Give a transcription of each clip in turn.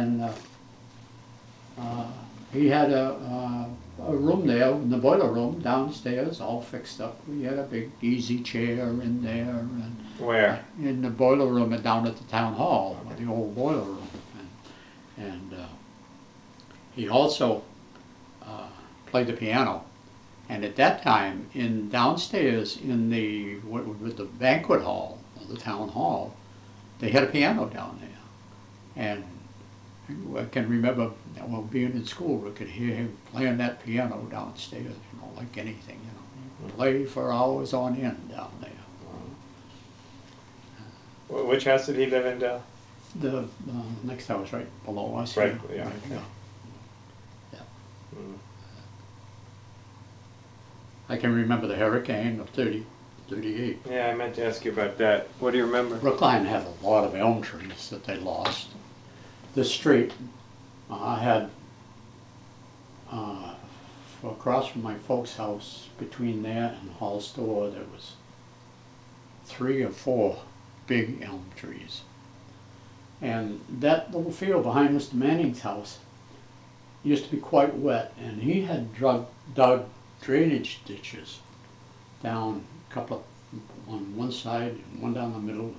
and he had a room there, in the boiler room downstairs, all fixed up. We had a big easy chair in there. And where? In the boiler room and down at the town hall, okay. The old boiler room. And he also played the piano. And at that time, in downstairs in the what was the banquet hall of the town hall, they had a piano down there. And I can remember, well, being in school, we could hear him playing that piano downstairs, you know, like anything, you know. He'd play for hours on end down there. Wow. Which house did he live in, Del? The next house right below us. Right, yeah. Yeah. Okay. Yeah. Mm. I can remember the hurricane of 38. Yeah, I meant to ask you about that. What do you remember? Brookline had a lot of elm trees that they lost. The street had, across from my folks' house, between there and Hall's store, there was 3 or 4 big elm trees. And that little field behind Mr. Manning's house used to be quite wet, and he had dug drainage ditches down a couple of, on one side, and one down the middle.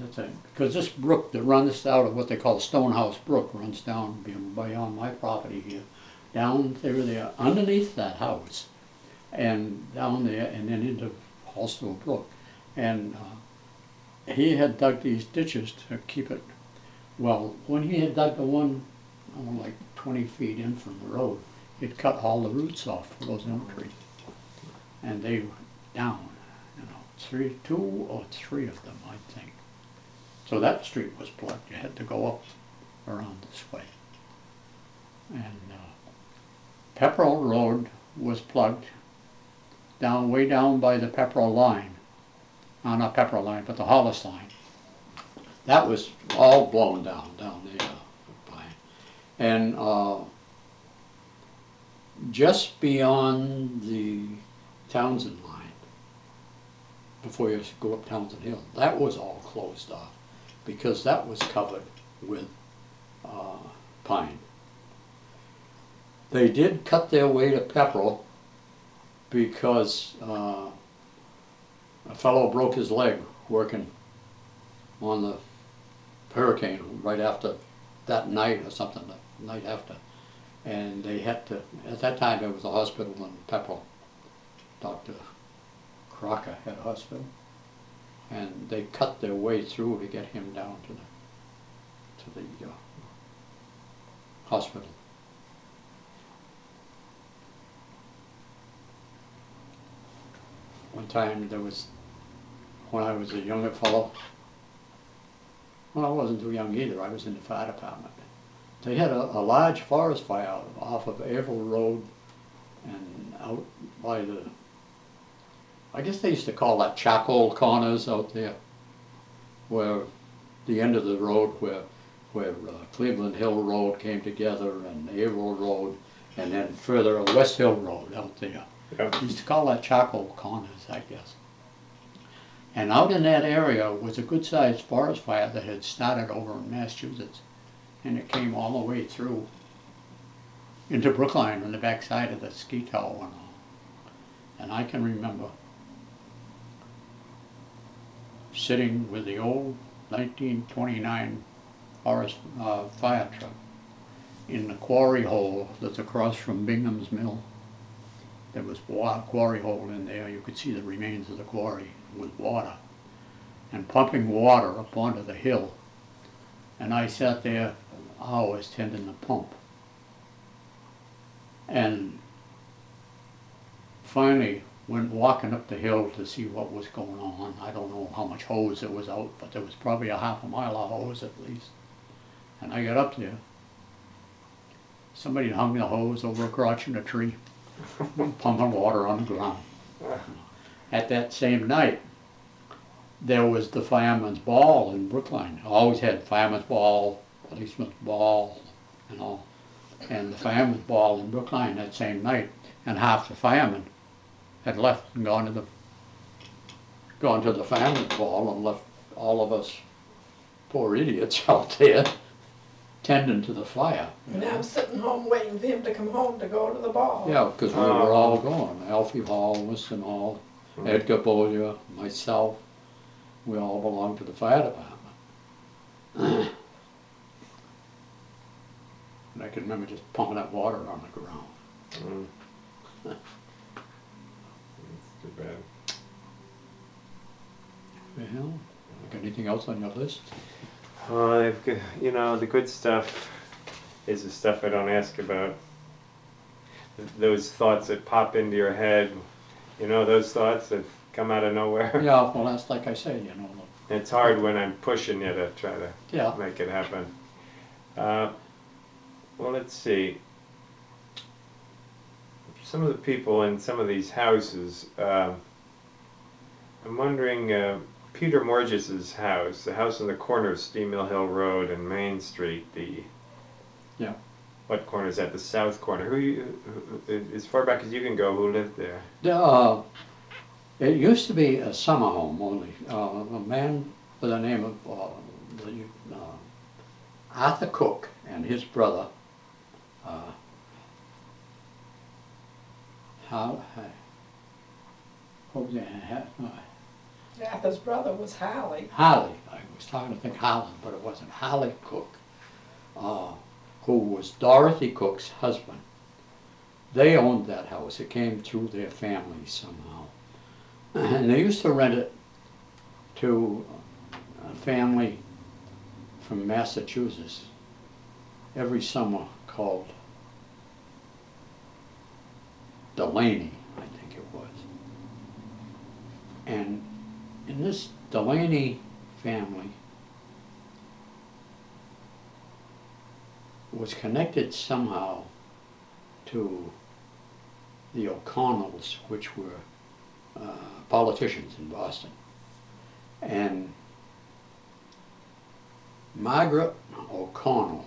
That's it. Because this brook that runs out of what they call Stonehouse Brook runs down beyond my property here, down through there, underneath that house, and down there, and then into Halstead Brook. And he had dug these ditches to keep it. Well, when he had dug the one, I don't know, like 20 feet in from the road, it cut all the roots off of those elm trees. And they went down, you know, 2 or 3 of them, I think. So that street was plugged. You had to go up around this way. And Pepperell Road was plugged down, way down by the Pepperell Line. No, not Pepperell Line, but the Hollis Line. That was all blown down there. And just beyond the Townsend Line, before you go up Townsend Hill, that was all closed off, because that was covered with pine. They did cut their way to Pepperell because a fellow broke his leg working on the hurricane right after that night or something, the night after. And they had to, at that time there was a hospital in Pepperell, Dr. Crocker had a hospital. And they cut their way through to get him down to the hospital. One time there was, when I was a younger fellow, well, I wasn't too young either, I was in the fire department. They had a large forest fire off of Errol Road and out by the, I guess they used to call that charcoal corners out there, where the end of the road where Cleveland Hill Road came together and Errol Road, and then further West Hill Road out there. Yep. They used to call that charcoal corners, I guess. And out in that area was a good-sized forest fire that had started over in Massachusetts, and it came all the way through into Brookline on the backside of the ski tower and all. And I can remember sitting with the old 1929 forest fire truck in the quarry hole that's across from Bingham's Mill. There was a quarry hole in there. You could see the remains of the quarry with water, and pumping water up onto the hill. And I sat there hours tending the pump. And finally went walking up the hill to see what was going on. I don't know how much hose there was out, but there was probably a half a mile of hose at least. And I got up there. Somebody hung the hose over a crotch in a tree, pumping water on the ground. At that same night, there was the fireman's ball in Brookline. I always had fireman's ball, policeman's ball, and all. And the fireman's ball in Brookline that same night, and half the firemen had left and gone to the fireman's ball and left all of us poor idiots out there tending to the fire. And I'm sitting home waiting for him to come home to go to the ball. Yeah, because we were all gone. Alfie Hall, Winston Hall, Edgar Bollier, myself. We all belonged to the fire department. And I can remember just pumping that water on the ground. That's too bad. Well, got anything else on your list? You know, the good stuff is the stuff I don't ask about. Those thoughts that pop into your head, you know, those thoughts that come out of nowhere. Yeah, well, that's like I say, you know. It's hard when I'm pushing you to try to make it happen. Well, let's see. Some of the people in some of these houses, I'm wondering... Peter Morges' house, the house in the corner of Steam Mill Hill Road and Main Street, the... Yeah. What corner is that? The south corner. Who, as far back as you can go, who lived there? It used to be a summer home only. A man by the name of Arthur Cook and his brother, Arthur's brother was Harley. Harley. I was trying to think Holland, but it wasn't. Harley Cook, who was Dorothy Cook's husband. They owned that house. It came through their family somehow. And they used to rent it to a family from Massachusetts every summer called Delaney, I think it was. And in this Delaney family was connected somehow to the O'Connells, which were politicians in Boston. And Margaret O'Connell,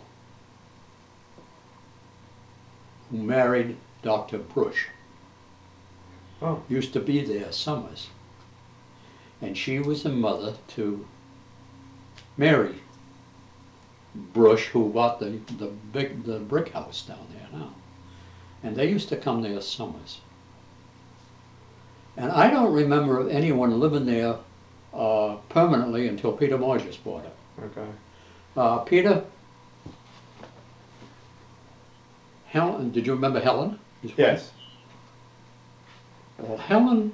who married Dr. Brush, used to be there summers. And she was the mother to Mary Brush, who bought the brick house down there now. And they used to come there summers. And I don't remember of anyone living there permanently until Peter Morges bought it. Okay. Peter, Helen, did you remember Helen? Yes. Well, Helen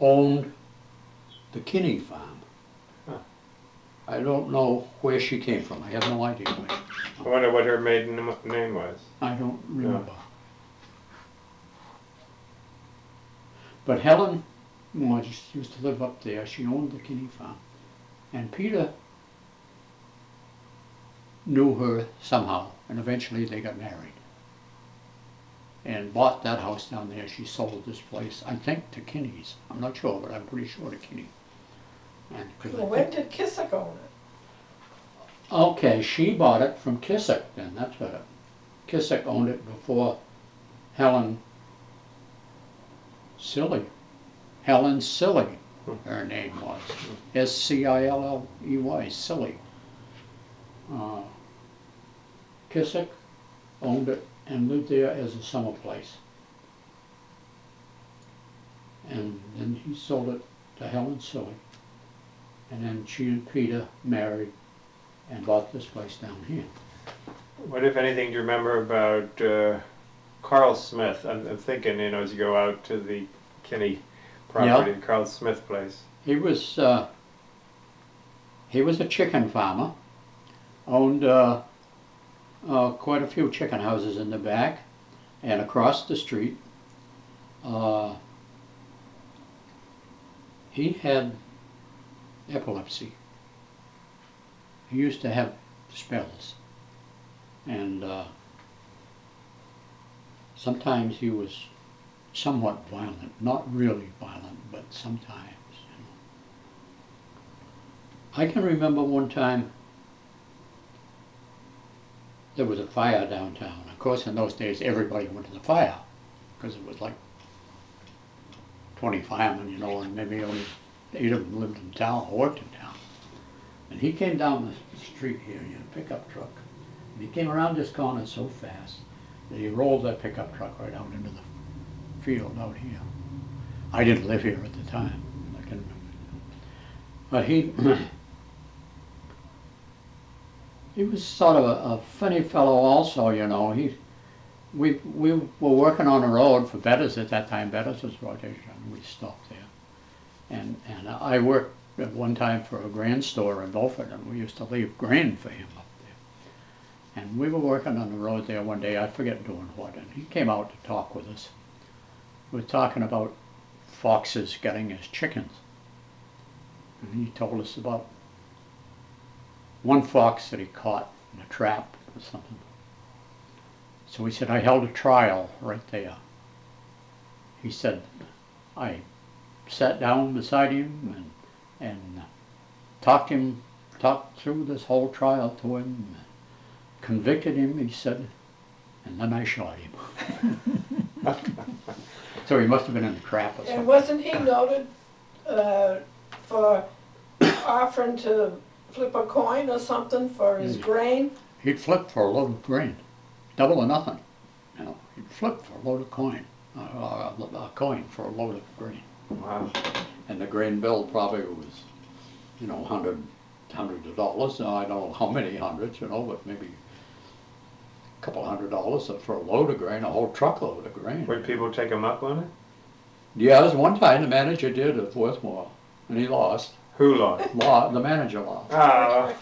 owned the Kinney Farm. I don't know where she came from. I have no idea. I wonder what her maiden name was. I don't remember. But Helen used to live up there. She owned the Kinney Farm. And Peter knew her somehow, and eventually they got married and bought that house down there. She sold this place, I think, to Kinney's. I'm not sure, but I'm pretty sure to Kinney. Well, when did Kissick own it? Okay, she bought it from Kissick then, that's what it. Kissick owned it before Helen Scilley. Helen Scilley, her name was. S-C-I-L-L-E-Y, Scilley. Kissick owned it and lived there as a summer place. And then he sold it to Helen Scilley. And then she and Peter married and bought this place down here. What, if anything, do you remember about Carl Smith? I'm thinking, you know, as you go out to the Kinney property, the Carl Smith place. He was a chicken farmer, owned quite a few chicken houses in the back and across the street. He had epilepsy. He used to have spells, and sometimes he was somewhat violent, not really violent, but sometimes. You know. I can remember one time there was a fire downtown. Of course, in those days, everybody went to the fire because it was like 20 firemen, you know, and maybe only 8 of them lived in town, worked in town. And he came down the street here, you know, pickup truck. And he came around this corner so fast that he rolled that pickup truck right out into the field out here. I didn't live here at the time. I can remember. But he was sort of a funny fellow also, you know. We were working on a road for Bettis at that time. Bettis was rotation. We stopped there. And I worked at one time for a grain store in Beaufort, and we used to leave grain for him up there. And we were working on the road there one day. I forget doing what. And he came out to talk with us. We were talking about foxes getting his chickens. And he told us about one fox that he caught in a trap or something. So he said, I held a trial right there. He said, I sat down beside him and talked through this whole trial to him, convicted him, he said, and then I shot him. So he must have been in the trap or something. And wasn't he noted for offering to flip a coin or something for his grain? He'd flip for a load of grain. Double or nothing, you know. He'd flip for a load of coin, a coin for a load of grain. Wow. And the grain bill probably was, you know, hundreds of dollars. Now, I don't know how many hundreds, you know, but maybe a couple $100 for a load of grain, a whole truckload of grain. Would people take him up on it? Yeah, there was one time the manager did at Worthmore, and he lost. Who lost? The manager lost. Oh.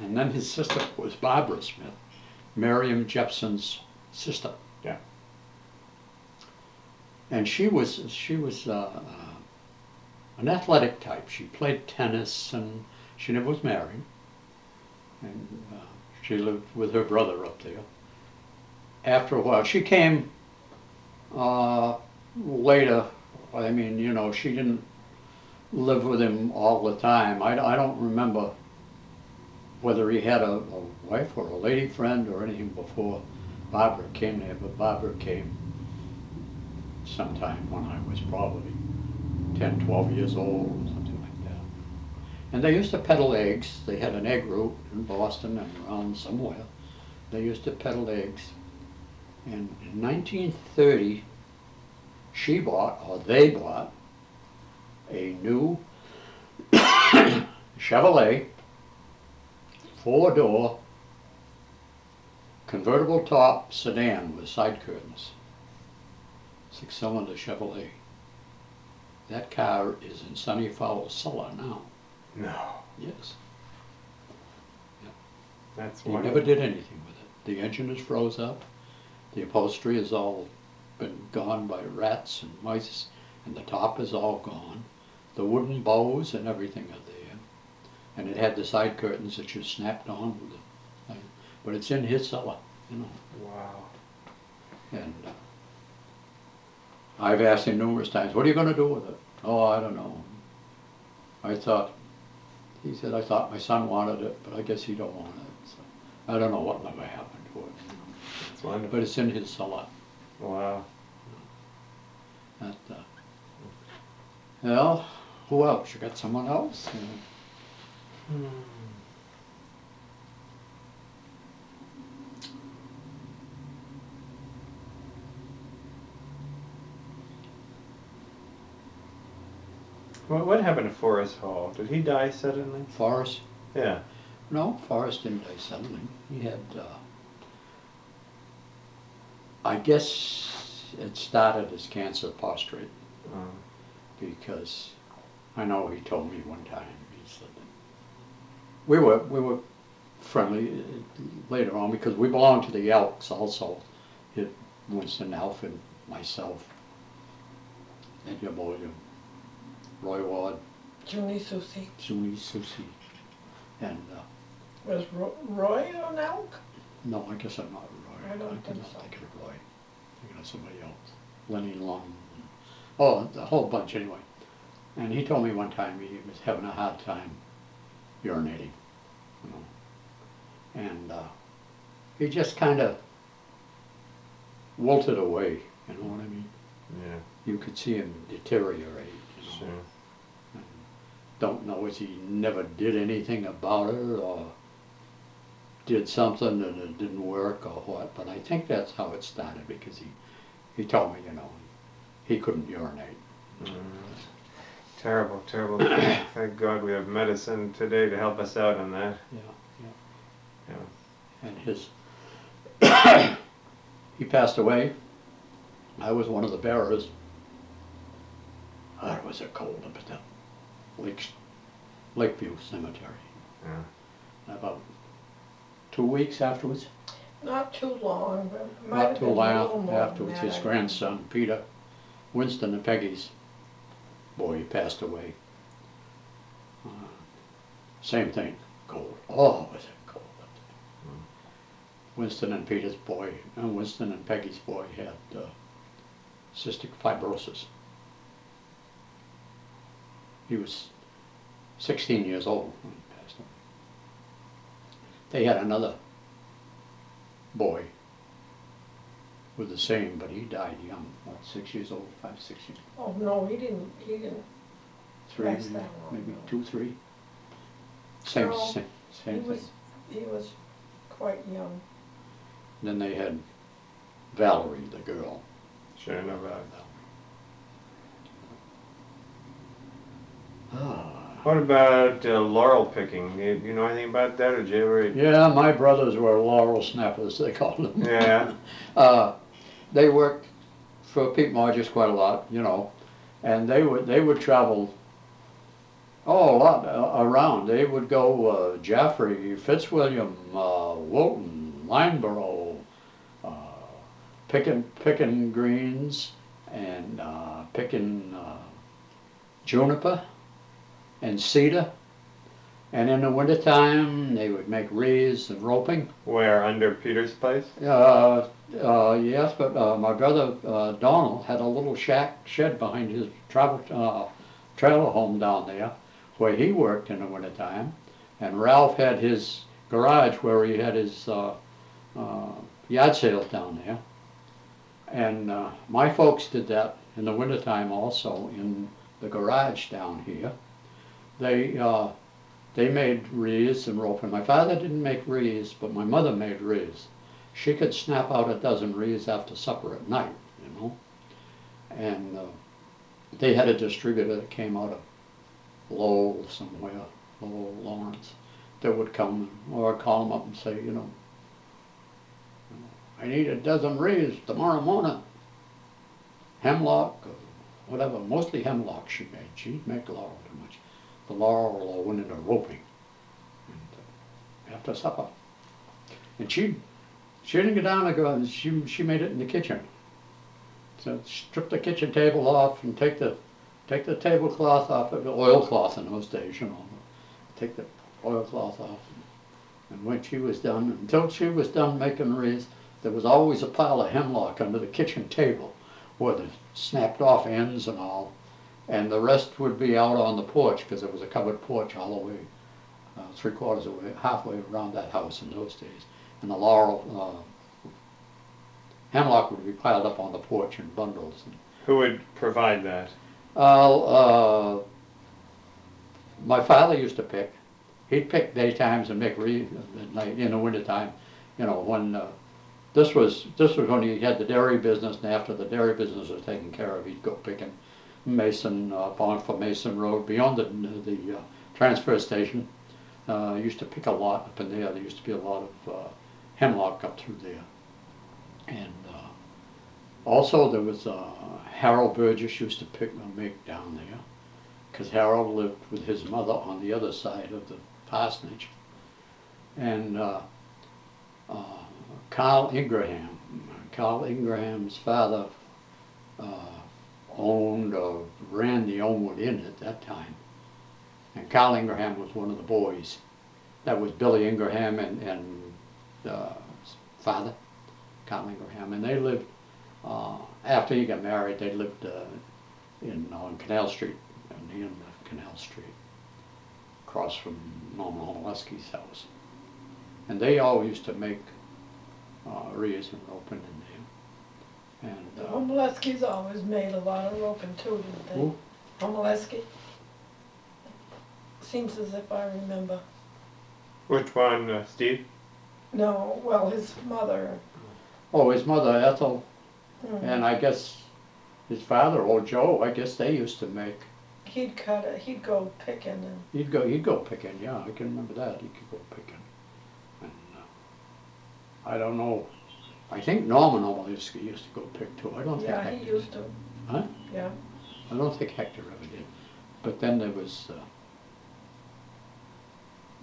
And then his sister was Barbara Smith, Miriam Jepson's sister. Yeah. And she was an athletic type. She played tennis, and she never was married. And she lived with her brother up there. After a while, she came later. I mean, you know, she didn't live with him all the time. I don't remember whether he had a wife or a lady friend or anything before Barbara came there, but Barbara came sometime when I was probably 10, 12 years old or something like that. And they used to peddle eggs. They had an egg route in Boston and around somewhere. They used to peddle eggs. And in 1930, they bought a new Chevrolet 4-door convertible top sedan with side curtains, 6-cylinder Chevrolet. That car is in Sonny Fowle's cellar now. No. Yes. Yeah. That's wonderful. He never did anything with it. The engine is froze up. The upholstery has all been gone by rats and mice, and the top is all gone. The wooden bows and everything are there. And it had the side curtains that you snapped on with it. But it's in his cellar, you know. Wow. And I've asked him numerous times, what are you going to do with it? Oh, I don't know. I thought my son wanted it, but I guess he don't want it. So I don't know what never happened to it. That's wonderful. But it's in his cellar. Wow. That, well, who else? You got someone else? You know? What happened to Forrest Hall? Did he die suddenly? Forrest? Yeah. No, Forrest didn't die suddenly. He had, I guess it started as cancer prostrate. Oh. Because I know he told me one time. We were friendly later on because we belonged to the Elks also. Winston, Alfred, myself, Edgar Bollier, Roy Ward, Junie Susie, and was Roy an Elk? No, I guess I'm not Roy. I don't think of Roy. I'm thinking of somebody else, Lenny Long. Oh, a whole bunch anyway. And he told me one time he was having a hard time urinating, you know, and he just kind of wilted away, you know what I mean? Yeah. You could see him deteriorate, you know? Sure. don't know if he never did anything about it or did something and it didn't work or what, but I think that's how it started, because he told me, you know, he couldn't urinate. Terrible, terrible thing. Thank God we have medicine today to help us out on that. Yeah. And his, he passed away. I was one of the bearers. Oh, it was a cold up at that Lakeview Cemetery. Yeah. About 2 weeks afterwards. Not too long. But not too long afterwards. His grandson, Peter, Winston and Peggy's boy, he passed away. Same thing, cold. Oh, was it cold up there. Winston and Peter's boy, and Winston and Peggy's boy had cystic fibrosis. He was 16 years old when he passed away. They had another boy with the same, but he died young, what, 6 years old, 6 years old. Oh no, he didn't. Three, last that long, maybe no. Two, three. Same thing. He was quite young. Then they had Valerie, the girl. Sure enough, Valerie. What about laurel picking? You know anything about that, or did you ever? Yeah, my brothers were laurel snappers, they called them. Yeah. They worked for Pete Morges quite a lot, you know, and they would travel a lot around. They would go Jaffrey, Fitzwilliam, Wilton, Lineborough, picking greens and picking juniper and cedar, and in the wintertime they would make wreaths and roping. Where, under Peter's place? Yes, but my brother Donald had a little shed behind his trailer home down there where he worked in the wintertime, and Ralph had his garage where he had his yard sales down there, and my folks did that in the wintertime also in the garage down here. They made wreaths and roping. My father didn't make wreaths, but my mother made wreaths. She could snap out a dozen wreaths after supper at night, you know. And they had a distributor that came out of Lowell somewhere, Lowell, Lawrence, that would come or call them up and say, you know, I need a dozen wreaths tomorrow morning. Hemlock, or whatever, mostly hemlock she made. She didn't make laurel too much. The laurel went into roping and, after supper. And she didn't go down the garage, she made it in the kitchen. So strip the kitchen table off and take the tablecloth off of the oilcloth in those days, you know. Take the oilcloth off. And when she was done, until she was done making wreaths, there was always a pile of hemlock under the kitchen table with the snapped off ends and all. And the rest would be out on the porch, because there was a covered porch all the way, halfway around that house in those days. And the laurel, hemlock would be piled up on the porch in bundles. Who would provide that? My father used to pick. He'd pick daytimes and make wreaths at night in the wintertime. You know, when this was when he had the dairy business, and after the dairy business was taken care of, he'd go picking. Bound for Mason Road, beyond the transfer station. Used to pick a lot up in there. There used to be a lot of hemlock up through there. And also there was Harold Burgess used to pick and make down there, because Harold lived with his mother on the other side of the parsonage. And Carl Ingram's father, owned or ran the Elmwood Inn at that time. And Kyle Ingraham was one of the boys. That was Billy Ingraham and father, Kyle Ingraham. And they lived, after he got married, they lived on Canal Street, on the end of Canal Street, across from Norman Homolewski's house. And they all used to make wreaths and roping in there. And Homolewski's always made a lot of roping too, didn't they? Who? Homolewski. Seems as if I remember. Which one, Steve? No, well, his mother. Oh, his mother, Ethel. Mm. And I guess his father, old Joe, I guess they used to make. He'd cut it. He'd go picking. And he'd go picking, yeah. I can remember that. He could go picking. And I don't know. I think Norman always used to go pick, too. I don't think Hector. Yeah, he used to. Huh? Yeah. I don't think Hector ever did. But then there was...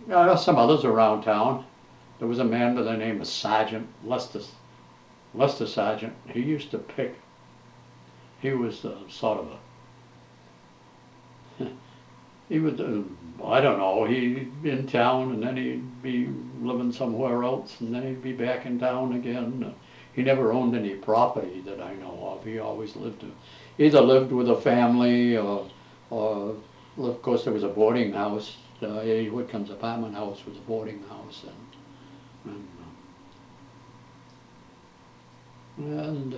there were some others around town. There was a man by the name of Sergeant Lester Sergeant. He used to pick. He was sort of a... he was, I don't know, he'd be in town and then he'd be living somewhere else and then he'd be back in town again. He never owned any property that I know of. He always either lived with a family or of course there was a boarding house. Eddie Whitcomb's apartment house was a boarding house, and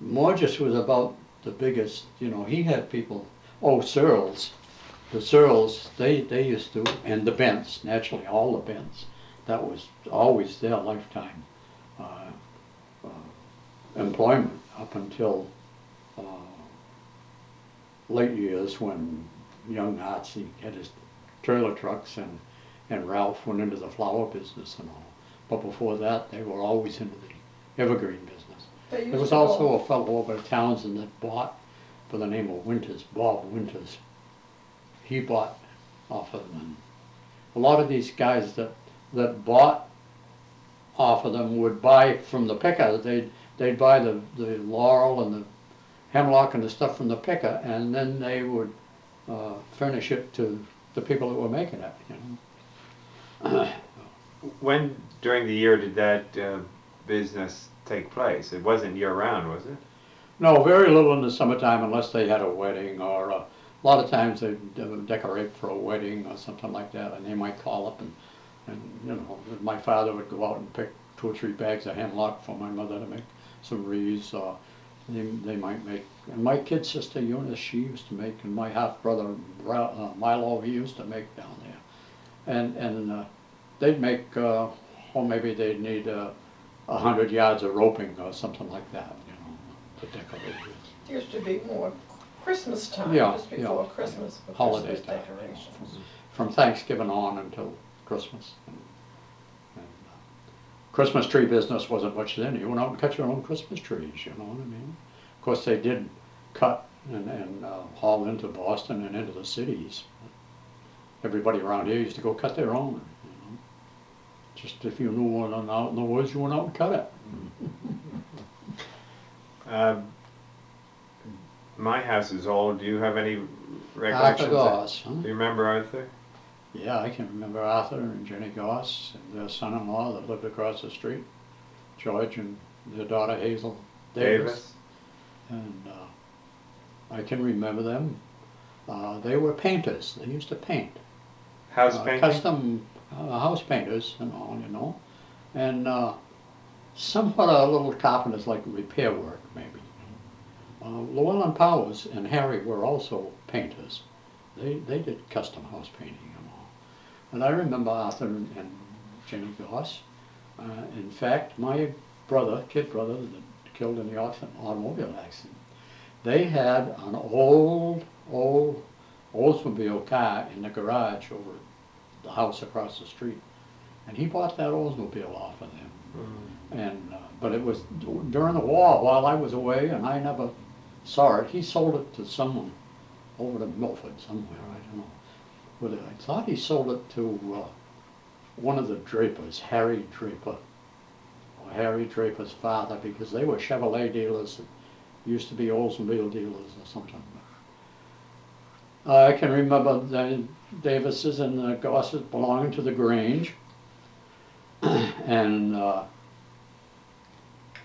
Morges was about the biggest. You know, he had people. Oh, Searles, the Searles, they used to, and the Bents, naturally, all the Bents. That was always their lifetime employment up until late years when. Young Arts, he had his trailer trucks, and Ralph went into the flower business and all. But before that, they were always into the evergreen business. There was also a fellow over at Townsend that bought, by the name of Winters, Bob Winters. He bought off of them. A lot of these guys that bought off of them would buy from the picker. They'd buy the laurel and the hemlock and the stuff from the picker, and then they would furnish it to the people that were making it, you know. When during the year did that business take place? It wasn't year-round, was it? No, very little in the summertime unless they had a wedding, or a lot of times they'd decorate for a wedding or something like that, and they might call up and you know, my father would go out and pick 2 or 3 bags of hemlock for my mother to make some wreaths, or they might make, and my kid sister Eunice, she used to make, and my half-brother Milo, he used to make down there. And they'd make, or maybe they'd need 100 yards of roping or something like that, you know, to decorate. It used to be more Christmas time, just before Christmas, for holiday Christmas decorations. Time, you know, from Thanksgiving on until Christmas. Christmas tree business wasn't much then. You went out and cut your own Christmas trees, you know what I mean? Of course, they did cut and haul into Boston and into the cities. Everybody around here used to go cut their own, you know. Just if you knew one out in the woods, you went out and cut it. My house is old. Do you have any recollections? Arthur Goss. Huh? Do you remember Arthur? Yeah, I can remember Arthur and Jenny Goss and their son-in-law that lived across the street, George, and their daughter Hazel Davis. And I can remember them. They were painters. They used to paint. House painters? Custom house painters and all, you know. And somewhat a little carpenters, like repair work, maybe. Llewellyn Powers and Harry were also painters. They did custom house painting. And I remember Arthur and Jenny Goss. In fact, my brother, kid brother, that killed in the automobile accident, they had an old Oldsmobile car in the garage over the house across the street. And he bought that Oldsmobile off of them. Mm-hmm. But it was during the war while I was away, and I never saw it. He sold it to someone over to Milford somewhere, I don't know. But I thought he sold it to one of the Drapers, Harry Draper, or Harry Draper's father, because they were Chevrolet dealers that used to be Oldsmobile dealers or something. I can remember the Davises and the Gosses belonging to the Grange, and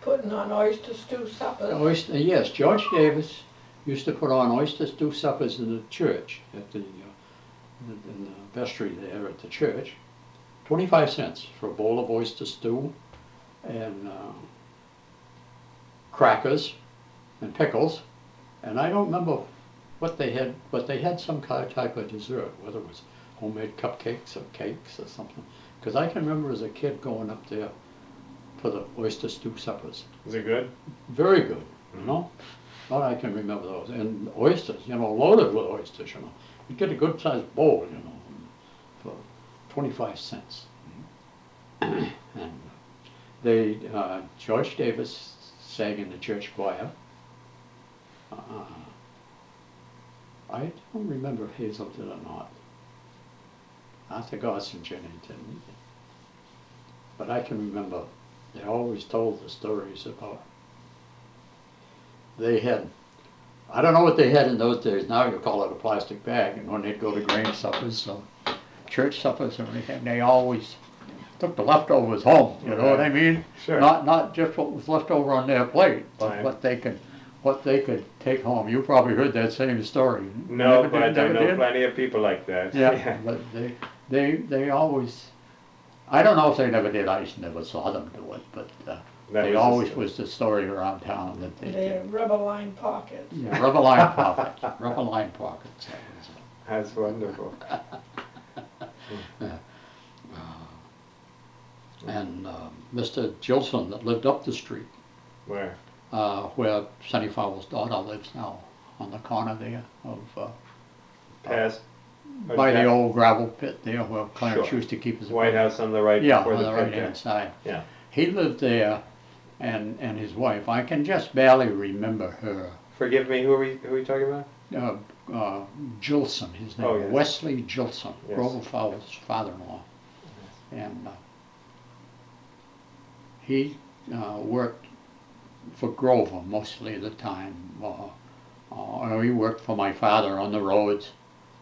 putting on oyster stew suppers. Yes, George Davis used to put on oyster stew suppers in the church at the. In the vestry there at the church, 25 cents for a bowl of oyster stew and crackers and pickles. And I don't remember But they had some type of dessert, whether it was homemade cupcakes or cakes or something. Because I can remember as a kid going up there for the oyster stew suppers. Was it good? Very good, you know. But I can remember those. And oysters, you know, loaded with oysters, you know. You'd get a good-sized bowl, you know, for 25 cents. And they, George Davis sang in the church choir. I don't remember if Hazel did or not. Arthur Godson Jenny didn't either. But I can remember they always told the stories about they had, I don't know what they had in those days, now you call it a plastic bag, and when they'd go to grain suppers or church suppers or anything, they always took the leftovers home, you know what I mean? Sure. Not just what was left over on their plate, but what they could take home. You probably heard that same story. No, but I know plenty of people like that. Yeah, but they always, I don't know if they never did, I just never saw them do it, but they always was the story around town that they did. Had rubber line pockets. Yeah, rubber line pockets. Rubber line pockets. That's wonderful. And Mr. Gilson that lived up the street. Where? Where Sonny Fowle's daughter lives now, on the corner there of past by the old gravel pit there where Clarence used to keep his White apartment. House on the right, yeah, on the right hand side. Yeah, he lived there, and his wife. I can just barely remember her. Forgive me. Who are we talking about? Gilson. His name Wesley Gilson, Grover Fowle's father-in-law, and he worked for Grover mostly of the time. He worked for my father on the roads,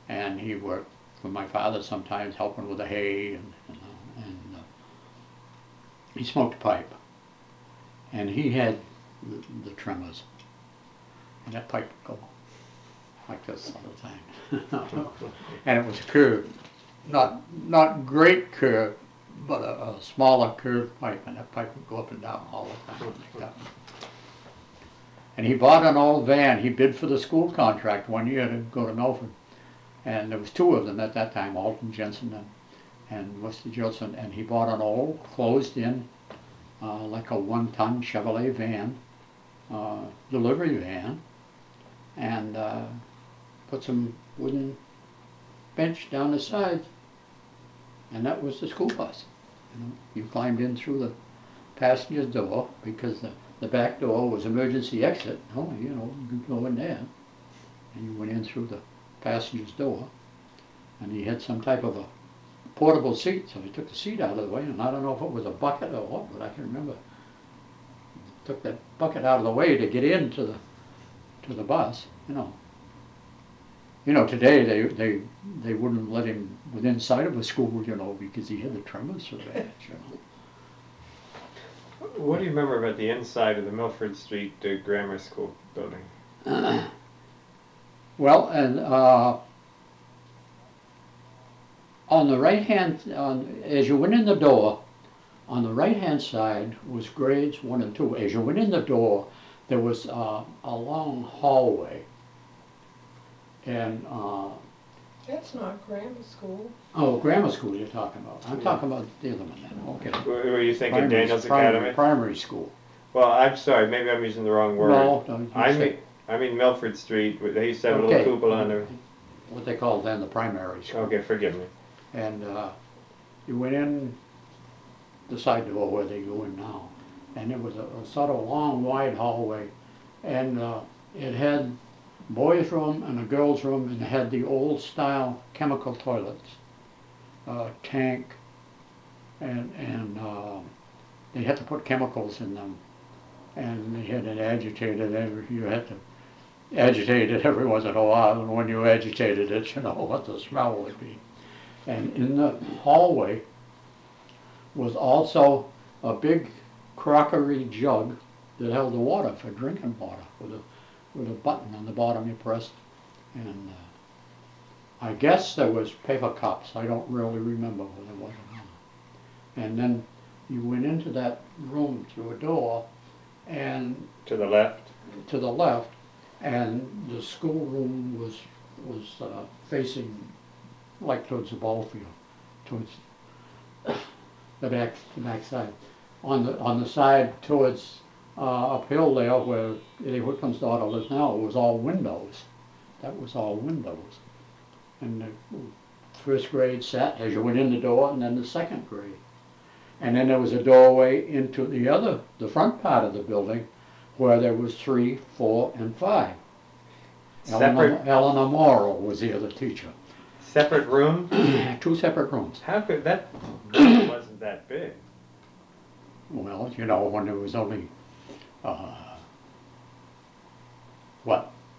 and he worked for my father sometimes helping with the hay, and he smoked a pipe, and he had the tremors, and that pipe would go like this all the time. And it was curved, not great curve, but a smaller curved pipe, and that pipe would go up and down all the time like that. And he bought an old van. He bid for the school contract one year to go to Milford. And there was two of them at that time, Alton Jensen and Wesley Gilson. And he bought an old, closed-in, like a one-ton Chevrolet van, delivery van, and put some wooden bench down the side. And that was the school bus. You know, you climbed in through the passenger door because the back door was emergency exit. Oh, you know, you could go in there. And you went in through the passenger's door. And he had some type of a portable seat, so he took the seat out of the way. And I don't know if it was a bucket or what, but I can remember. He took that bucket out of the way to get into the bus, you know. You know, today they wouldn't let him within sight of a school, you know, because he had the tremors for that, you know. What do you remember about the inside of the Milford Street Grammar School building? Well, and on the right hand, as you went in the door, on the right hand side was grades 1 and 2. As you went in the door, there was a long hallway. And that's not grammar school. Oh, grammar school you're talking about. I'm talking about the other one then. Okay. Were you thinking Daniels Academy? Primary school. Well, I'm sorry. Maybe I'm using the wrong word. No, I mean Milford Street. They used to have a little cupola on there. What they called then the primary school. Okay, forgive me. And you went in the side door where they go in now, and it was a sort of long, wide hallway, and it had boys' room and a girls' room, and had the old-style chemical toilets, tank, and they had to put chemicals in them, and they had it agitated. You had to agitate it every once in a while, and when you agitated it, you know what the smell would be. And in the hallway was also a big crockery jug that held the water for drinking water with a button on the bottom you pressed, and I guess there was paper cups. I don't really remember what it was. And then you went into that room through a door, and to the left, and the schoolroom was facing like towards the ball field, towards the back side. On the side towards uphill there where Eddie Whitcomb's daughter lives now, it was all windows. That was all windows. And the first grade sat as you went in the door, and then the second grade. And then there was a doorway into the front part of the building, where there was 3, 4, and 5. Eleanor Morrow was the other teacher. Separate room? 2 separate rooms. How could that room wasn't that big? Well, you know, when there was only,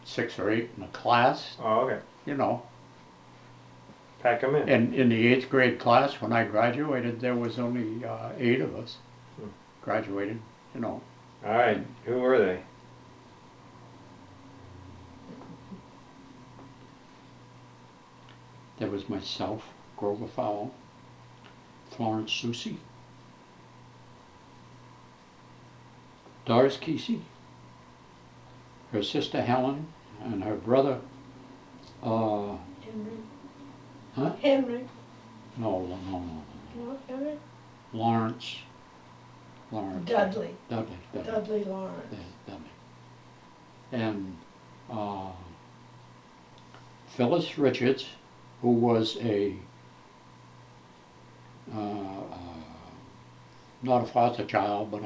6 or 8 in a class? Oh, okay. You know. Pack them in. And in the 8th grade class, when I graduated, there was only 8 of us graduated, you know. All right. Who were they? There was myself, Grover Fowle, Florence Soucy, Doris Kesey, her sister Helen, and her brother, Henry. Huh? Henry. No, Henry? Lawrence. Dudley. Dudley Lawrence. Yeah, Dudley. And Phyllis Richards, who was a not a foster child, but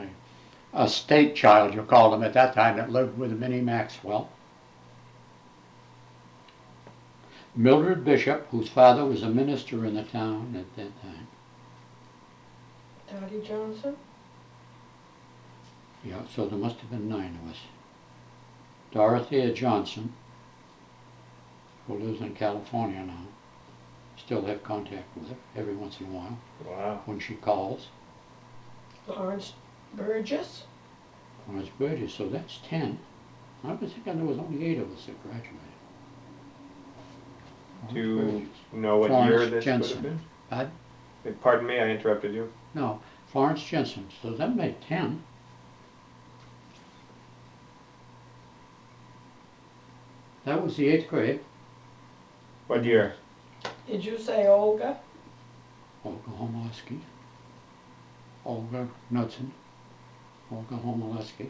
a state child, you called him at that time, that lived with Minnie Maxwell. Mildred Bishop, whose father was a minister in the town at that time. Dottie Johnson? Yeah, so there must have been 9 of us. Dorothea Johnson, who lives in California now. Still have contact with her every once in a while. Wow. When she calls. Lawrence Burgess, so that's 10. I was thinking there was only 8 of us that graduated. Lawrence Do you Burgess. Know what Florence year this Jensen. Would have been? Pardon me, I interrupted you. No, Florence Jensen, so that made 10. That was the 8th grade. What year? Did you say Olga? Olga Homolsky. Olga Knudsen. Olga Homolsky.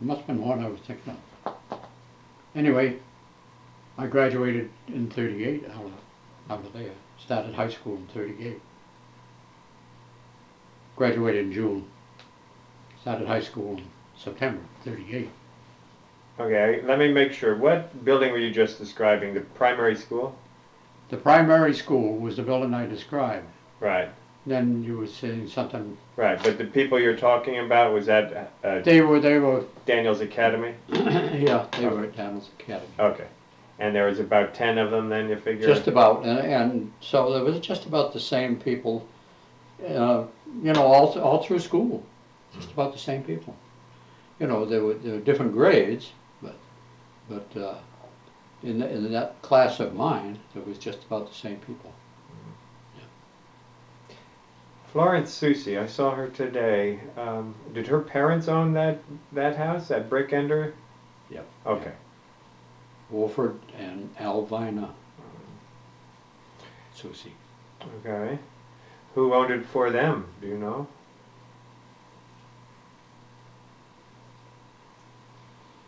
It must have been one I was thinking of. Anyway, I graduated in 38 out of there. Started high school in 38. Graduated in June. Started high school in September, 38. Okay, let me make sure. What building were you just describing? The primary school? The primary school was the building I described. Right. Then you were saying something. Right, but the people you're talking about, was that... They were... Daniels Academy? Yeah, they were at Daniels Academy. Okay. And there was about 10 of them then, you figure? Just about. And so there was just about the same people, all through school. Just about the same people. You know, there were different grades, but in that class of mine, it was just about the same people. Mm-hmm. Yeah. Florence Soucy, I saw her today. Did her parents own that house, that brick ender? Yep. Okay. Yep. Wolford and Alvina Soucy. Okay. Who owned it for them? Do you know?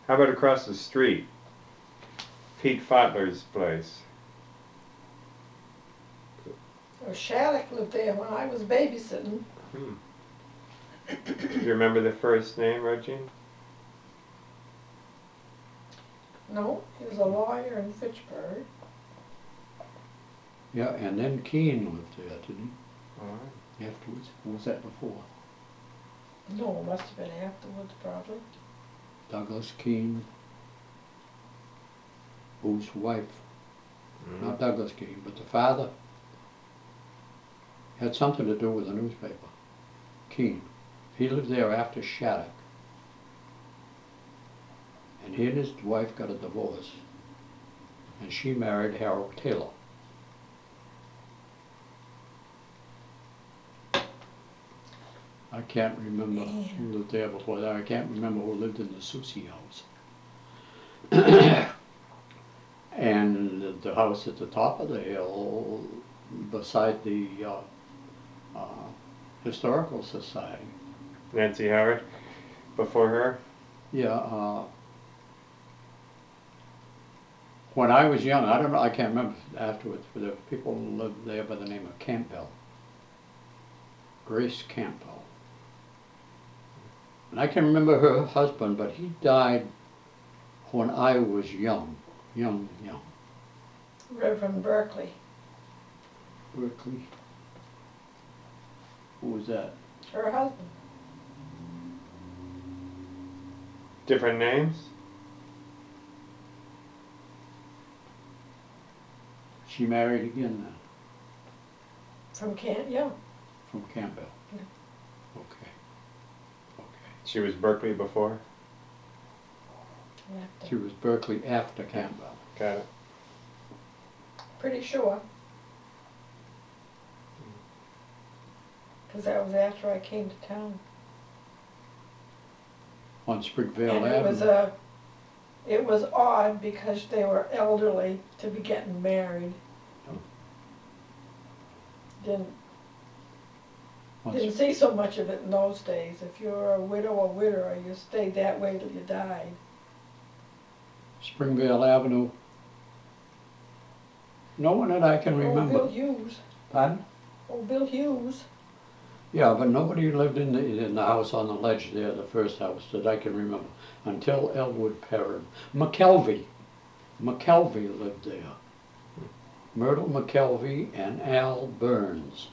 How about across the street? Pete Fotler's place. Oh, Shattuck lived there when I was babysitting. Do you remember the first name, Regine? No, he was a lawyer in Fitchburg. Yeah, and then Keene lived there, didn't he? All right. Afterwards? Or was that before? No, it must have been afterwards, probably. Douglas Keene, whose wife, not Douglas Keene, but the father, had something to do with the newspaper. Keene. He lived there after Shattuck. And he and his wife got a divorce. And she married Harold Taylor. I can't remember lived there before that. I can't remember who lived in the Susie house. And the house at the top of the hill, beside the Historical Society. Nancy Howard, before her? Yeah. When I was young, I don't know, I can't remember afterwards, but there were people who lived there by the name of Campbell. Grace Campbell. And I can remember her husband, but he died when I was young. Reverend Berkeley. Berkeley. Who was that? Her husband. Different names? She married again then? From Campbell. Yeah. Okay. She was Berkeley before? After. She was Berkeley after Campbell. Got it. Pretty sure. Because that was after I came to town. On Springvale Avenue. It was odd because they were elderly to be getting married. Didn't see so much of it in those days. If you were a widow or widower, you stayed that way till you died. Springvale Avenue. No one that I can remember. Bill Hughes. Pardon? Oh, Bill Hughes. Yeah, but nobody lived in the house on the ledge there, the first house that I can remember, until Elwood Perrin. McKelvey lived there. Myrtle McKelvey and Al Burns.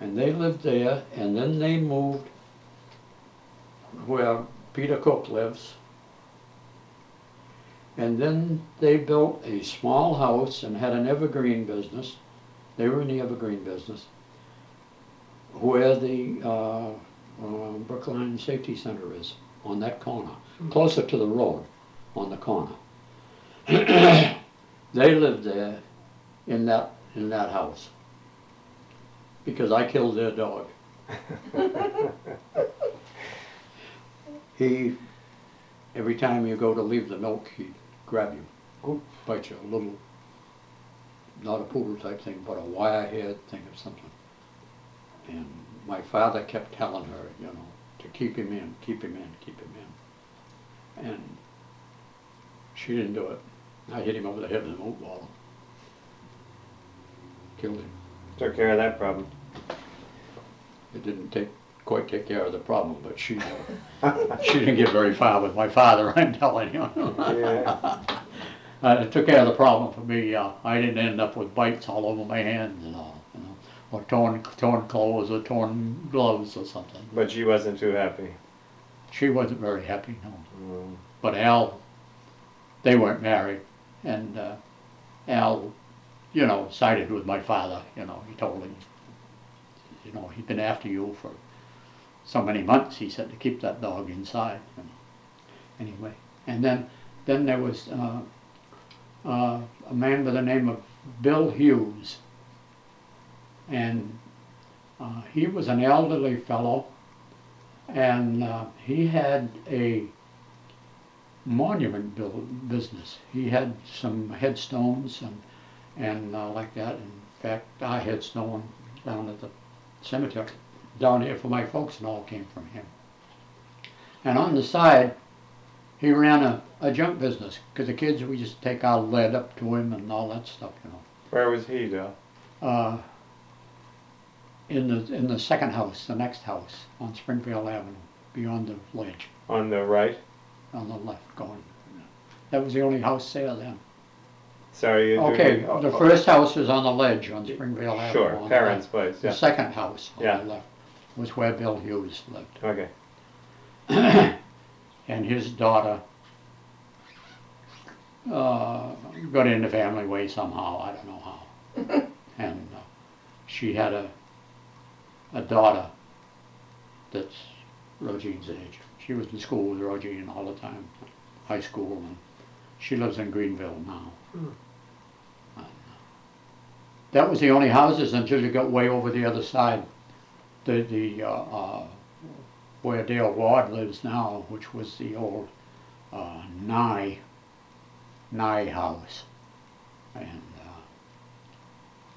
And they lived there, and then they moved where Peter Cook lives. And then they built a small house and had an evergreen business. They were in the evergreen business, where the Brookline Safety Center is, on that corner, closer to the road, on the corner. They lived there in that house. Because I killed their dog. Every time you go to leave the milk, he'd grab you, bite you, a little, not a poodle type thing, but a wire-haired thing or something. And my father kept telling her, to keep him in. And she didn't do it. I hit him over the head with an oat bottle. Killed him. Took care of that problem. It didn't quite take care of the problem, but she didn't get very far with my father, I'm telling you. Yeah. It took care of the problem for me. I didn't end up with bites all over my hands and all, or torn clothes or torn gloves or something. But she wasn't too happy. She wasn't very happy, no. Mm. But Al, they weren't married, and Al, sided with my father. He told him, he'd been after you for so many months, he said, to keep that dog inside. And anyway, and then there was a man by the name of Bill Hughes, and he was an elderly fellow, and he had a monument business. He had some headstones and like that. In fact, I had headstone down at the cemetery down here for my folks, and all came from him. And on the side, he ran a junk business, because the kids, we just take our lead up to him and all that stuff, Where was he, though? In the second house, the next house, on Springvale Avenue, beyond the ledge. On the right? On the left, going. That was the only house there then. Sorry, the first house is on the ledge on Springvale Avenue. Sure, parents' place. Yeah. The second house on the left was where Bill Hughes lived. Okay. And his daughter got in the family way somehow. I don't know how. And she had a daughter that's Rogene's age. She was in school with Rogene all the time, high school, and she lives in Greenville now. That was the only houses until you got way over the other side where Dale Ward lives now, which was the old Nye house. And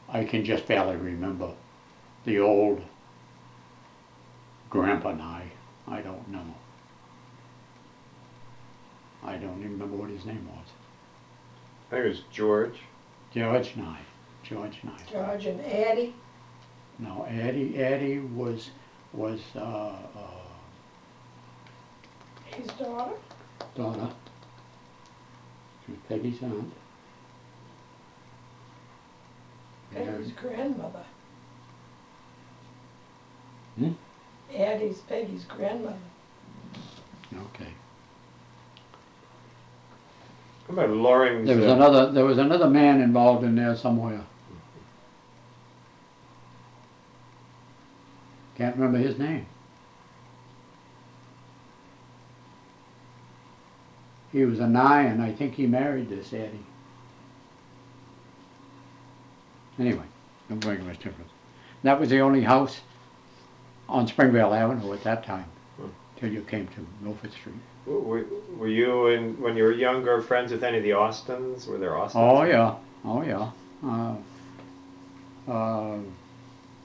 I can just barely remember the old Grandpa Nye. I don't know. I don't even remember what his name was. I think it was George. George Nye. George and Addie? No, Addie was his daughter? Daughter. She was Peggy's aunt. Peggy's grandmother. Hmm? Addie's Peggy's grandmother. Okay. How about Loring's? There was another man involved in there somewhere. Can't remember his name. He was a Nye, and I think he married this Addie. Anyway, I'm going to much difference. That was the only house on Springvale Avenue at that time, till you came to Milford Street. Were you, when you were younger, friends with any of the Austins? Were there Austins? Oh yeah.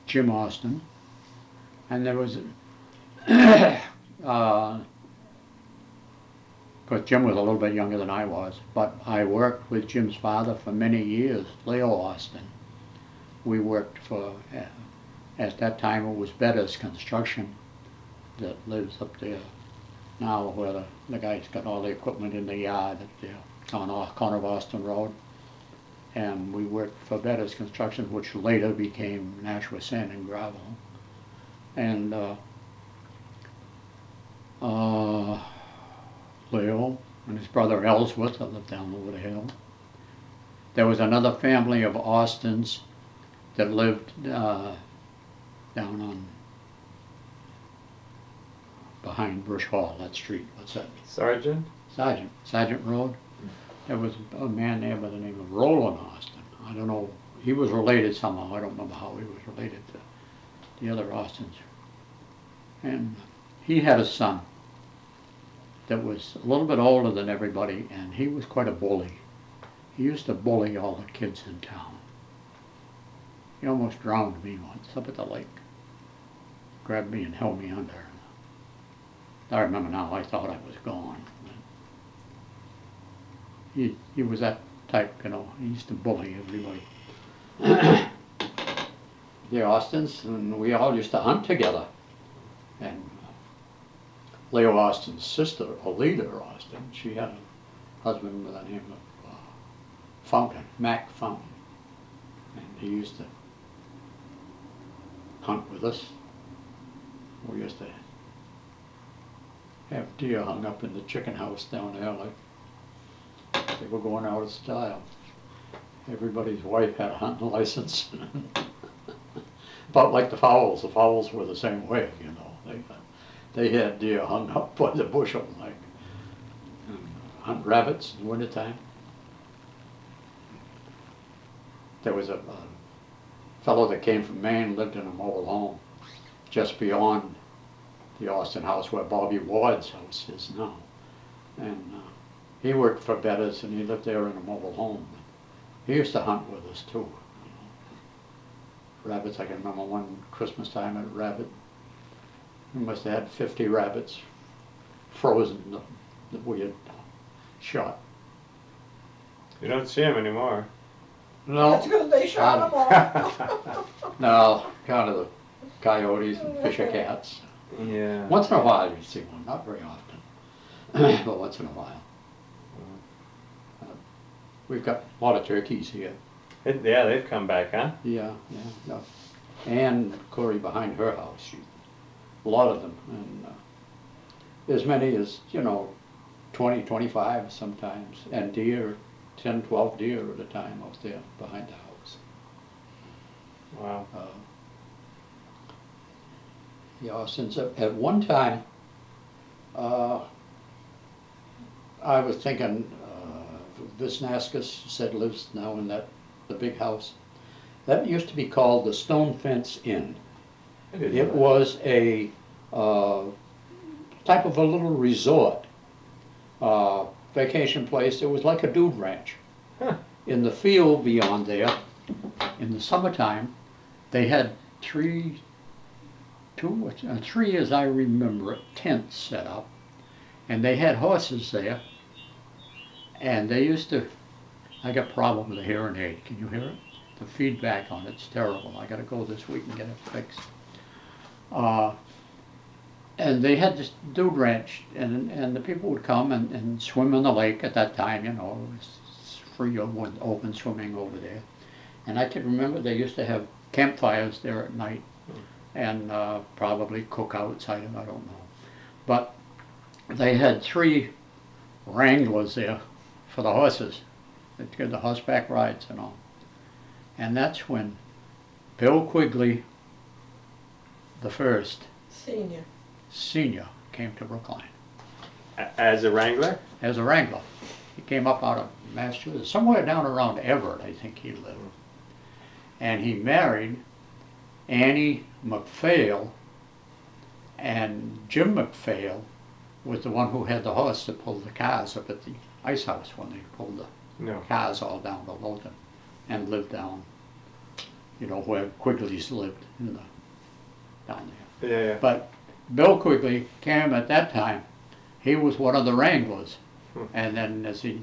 Jim Austin, and there was, because Jim was a little bit younger than I was, but I worked with Jim's father for many years, Leo Austin. We worked for, at that time it was Bettis Construction that lives up there now, where the guy's got all the equipment in the yard up there on the corner of Austin Road. And we worked for Bettis Construction, which later became Nashua Sand and Gravel. And Leo and his brother Ellsworth that lived down over the hill. There was another family of Austins that lived down on behind Brush Hall, that street. What's that? Sergeant Road. There was a man there by the name of Roland Austin. I don't know. He was related somehow. I don't remember how he was related to the other Austins. And he had a son that was a little bit older than everybody, and he was quite a bully. He used to bully all the kids in town. He almost drowned me once up at the lake. Grabbed me and held me under. I remember now, I thought I was gone. He was that type, you know. He used to bully everybody. The Austins, and we all used to hunt together. And Leo Austin's sister, Alida Austin, she had a husband by the name of Fountain, Mac Fountain. And he used to hunt with us. We used to have deer hung up in the chicken house down there, like they were going out of style. Everybody's wife had a hunting license. But like the fowls were the same way, you know. They had deer hung up by the bushel, like hunt rabbits in the wintertime. There was a fellow that came from Maine, lived in a mobile home just beyond the Austin house where Bobby Ward's house is now. And he worked for Bettis, and he lived there in a mobile home. He used to hunt with us, too. You know. Rabbits, I can remember one Christmas time at Rabbit. We must have had 50 rabbits frozen that we had shot. You don't see them anymore. No. That's because they shot them all. No, kind of the coyotes and fisher cats. Yeah. Once in a while you see one, not very often, but once in a while. We've got a lot of turkeys here. Yeah, they've come back, huh? Yeah. No. And Corey behind her house, a lot of them, and as many as, 20, 25 sometimes, and deer, 10, 12 deer at a time out there behind the house. Wow. Since at one time, I was thinking, this Naskus said lives now in the big house. That used to be called the Stone Fence Inn. It was a type of a little resort vacation place. It was like a dude ranch. Huh. In the field beyond there, in the summertime, they had three, as I remember it, tents set up. And they had horses there. And they used to, I got a problem with the hearing aid. Can you hear it? The feedback on it's terrible. I got to go this week and get it fixed. And they had this dude ranch, and the people would come and swim in the lake at that time, you know, it was free open swimming over there. And I can remember they used to have campfires there at night, and probably cookouts, I don't know. But they had three wranglers there for the horses, that did the horseback rides and all. And that's when Bill Quigley, the first, Senior came to Brookline. As a wrangler? As a wrangler. He came up out of Massachusetts, somewhere down around Everett, I think he lived. And he married Annie McPhail, and Jim McPhail was the one who had the horse that pulled the cars up at the ice house when they pulled the cars all down to Lowton, and lived down, you know, where Quigley's lived, down there. Yeah. But Bill Quigley came at that time. He was one of the wranglers, and then as he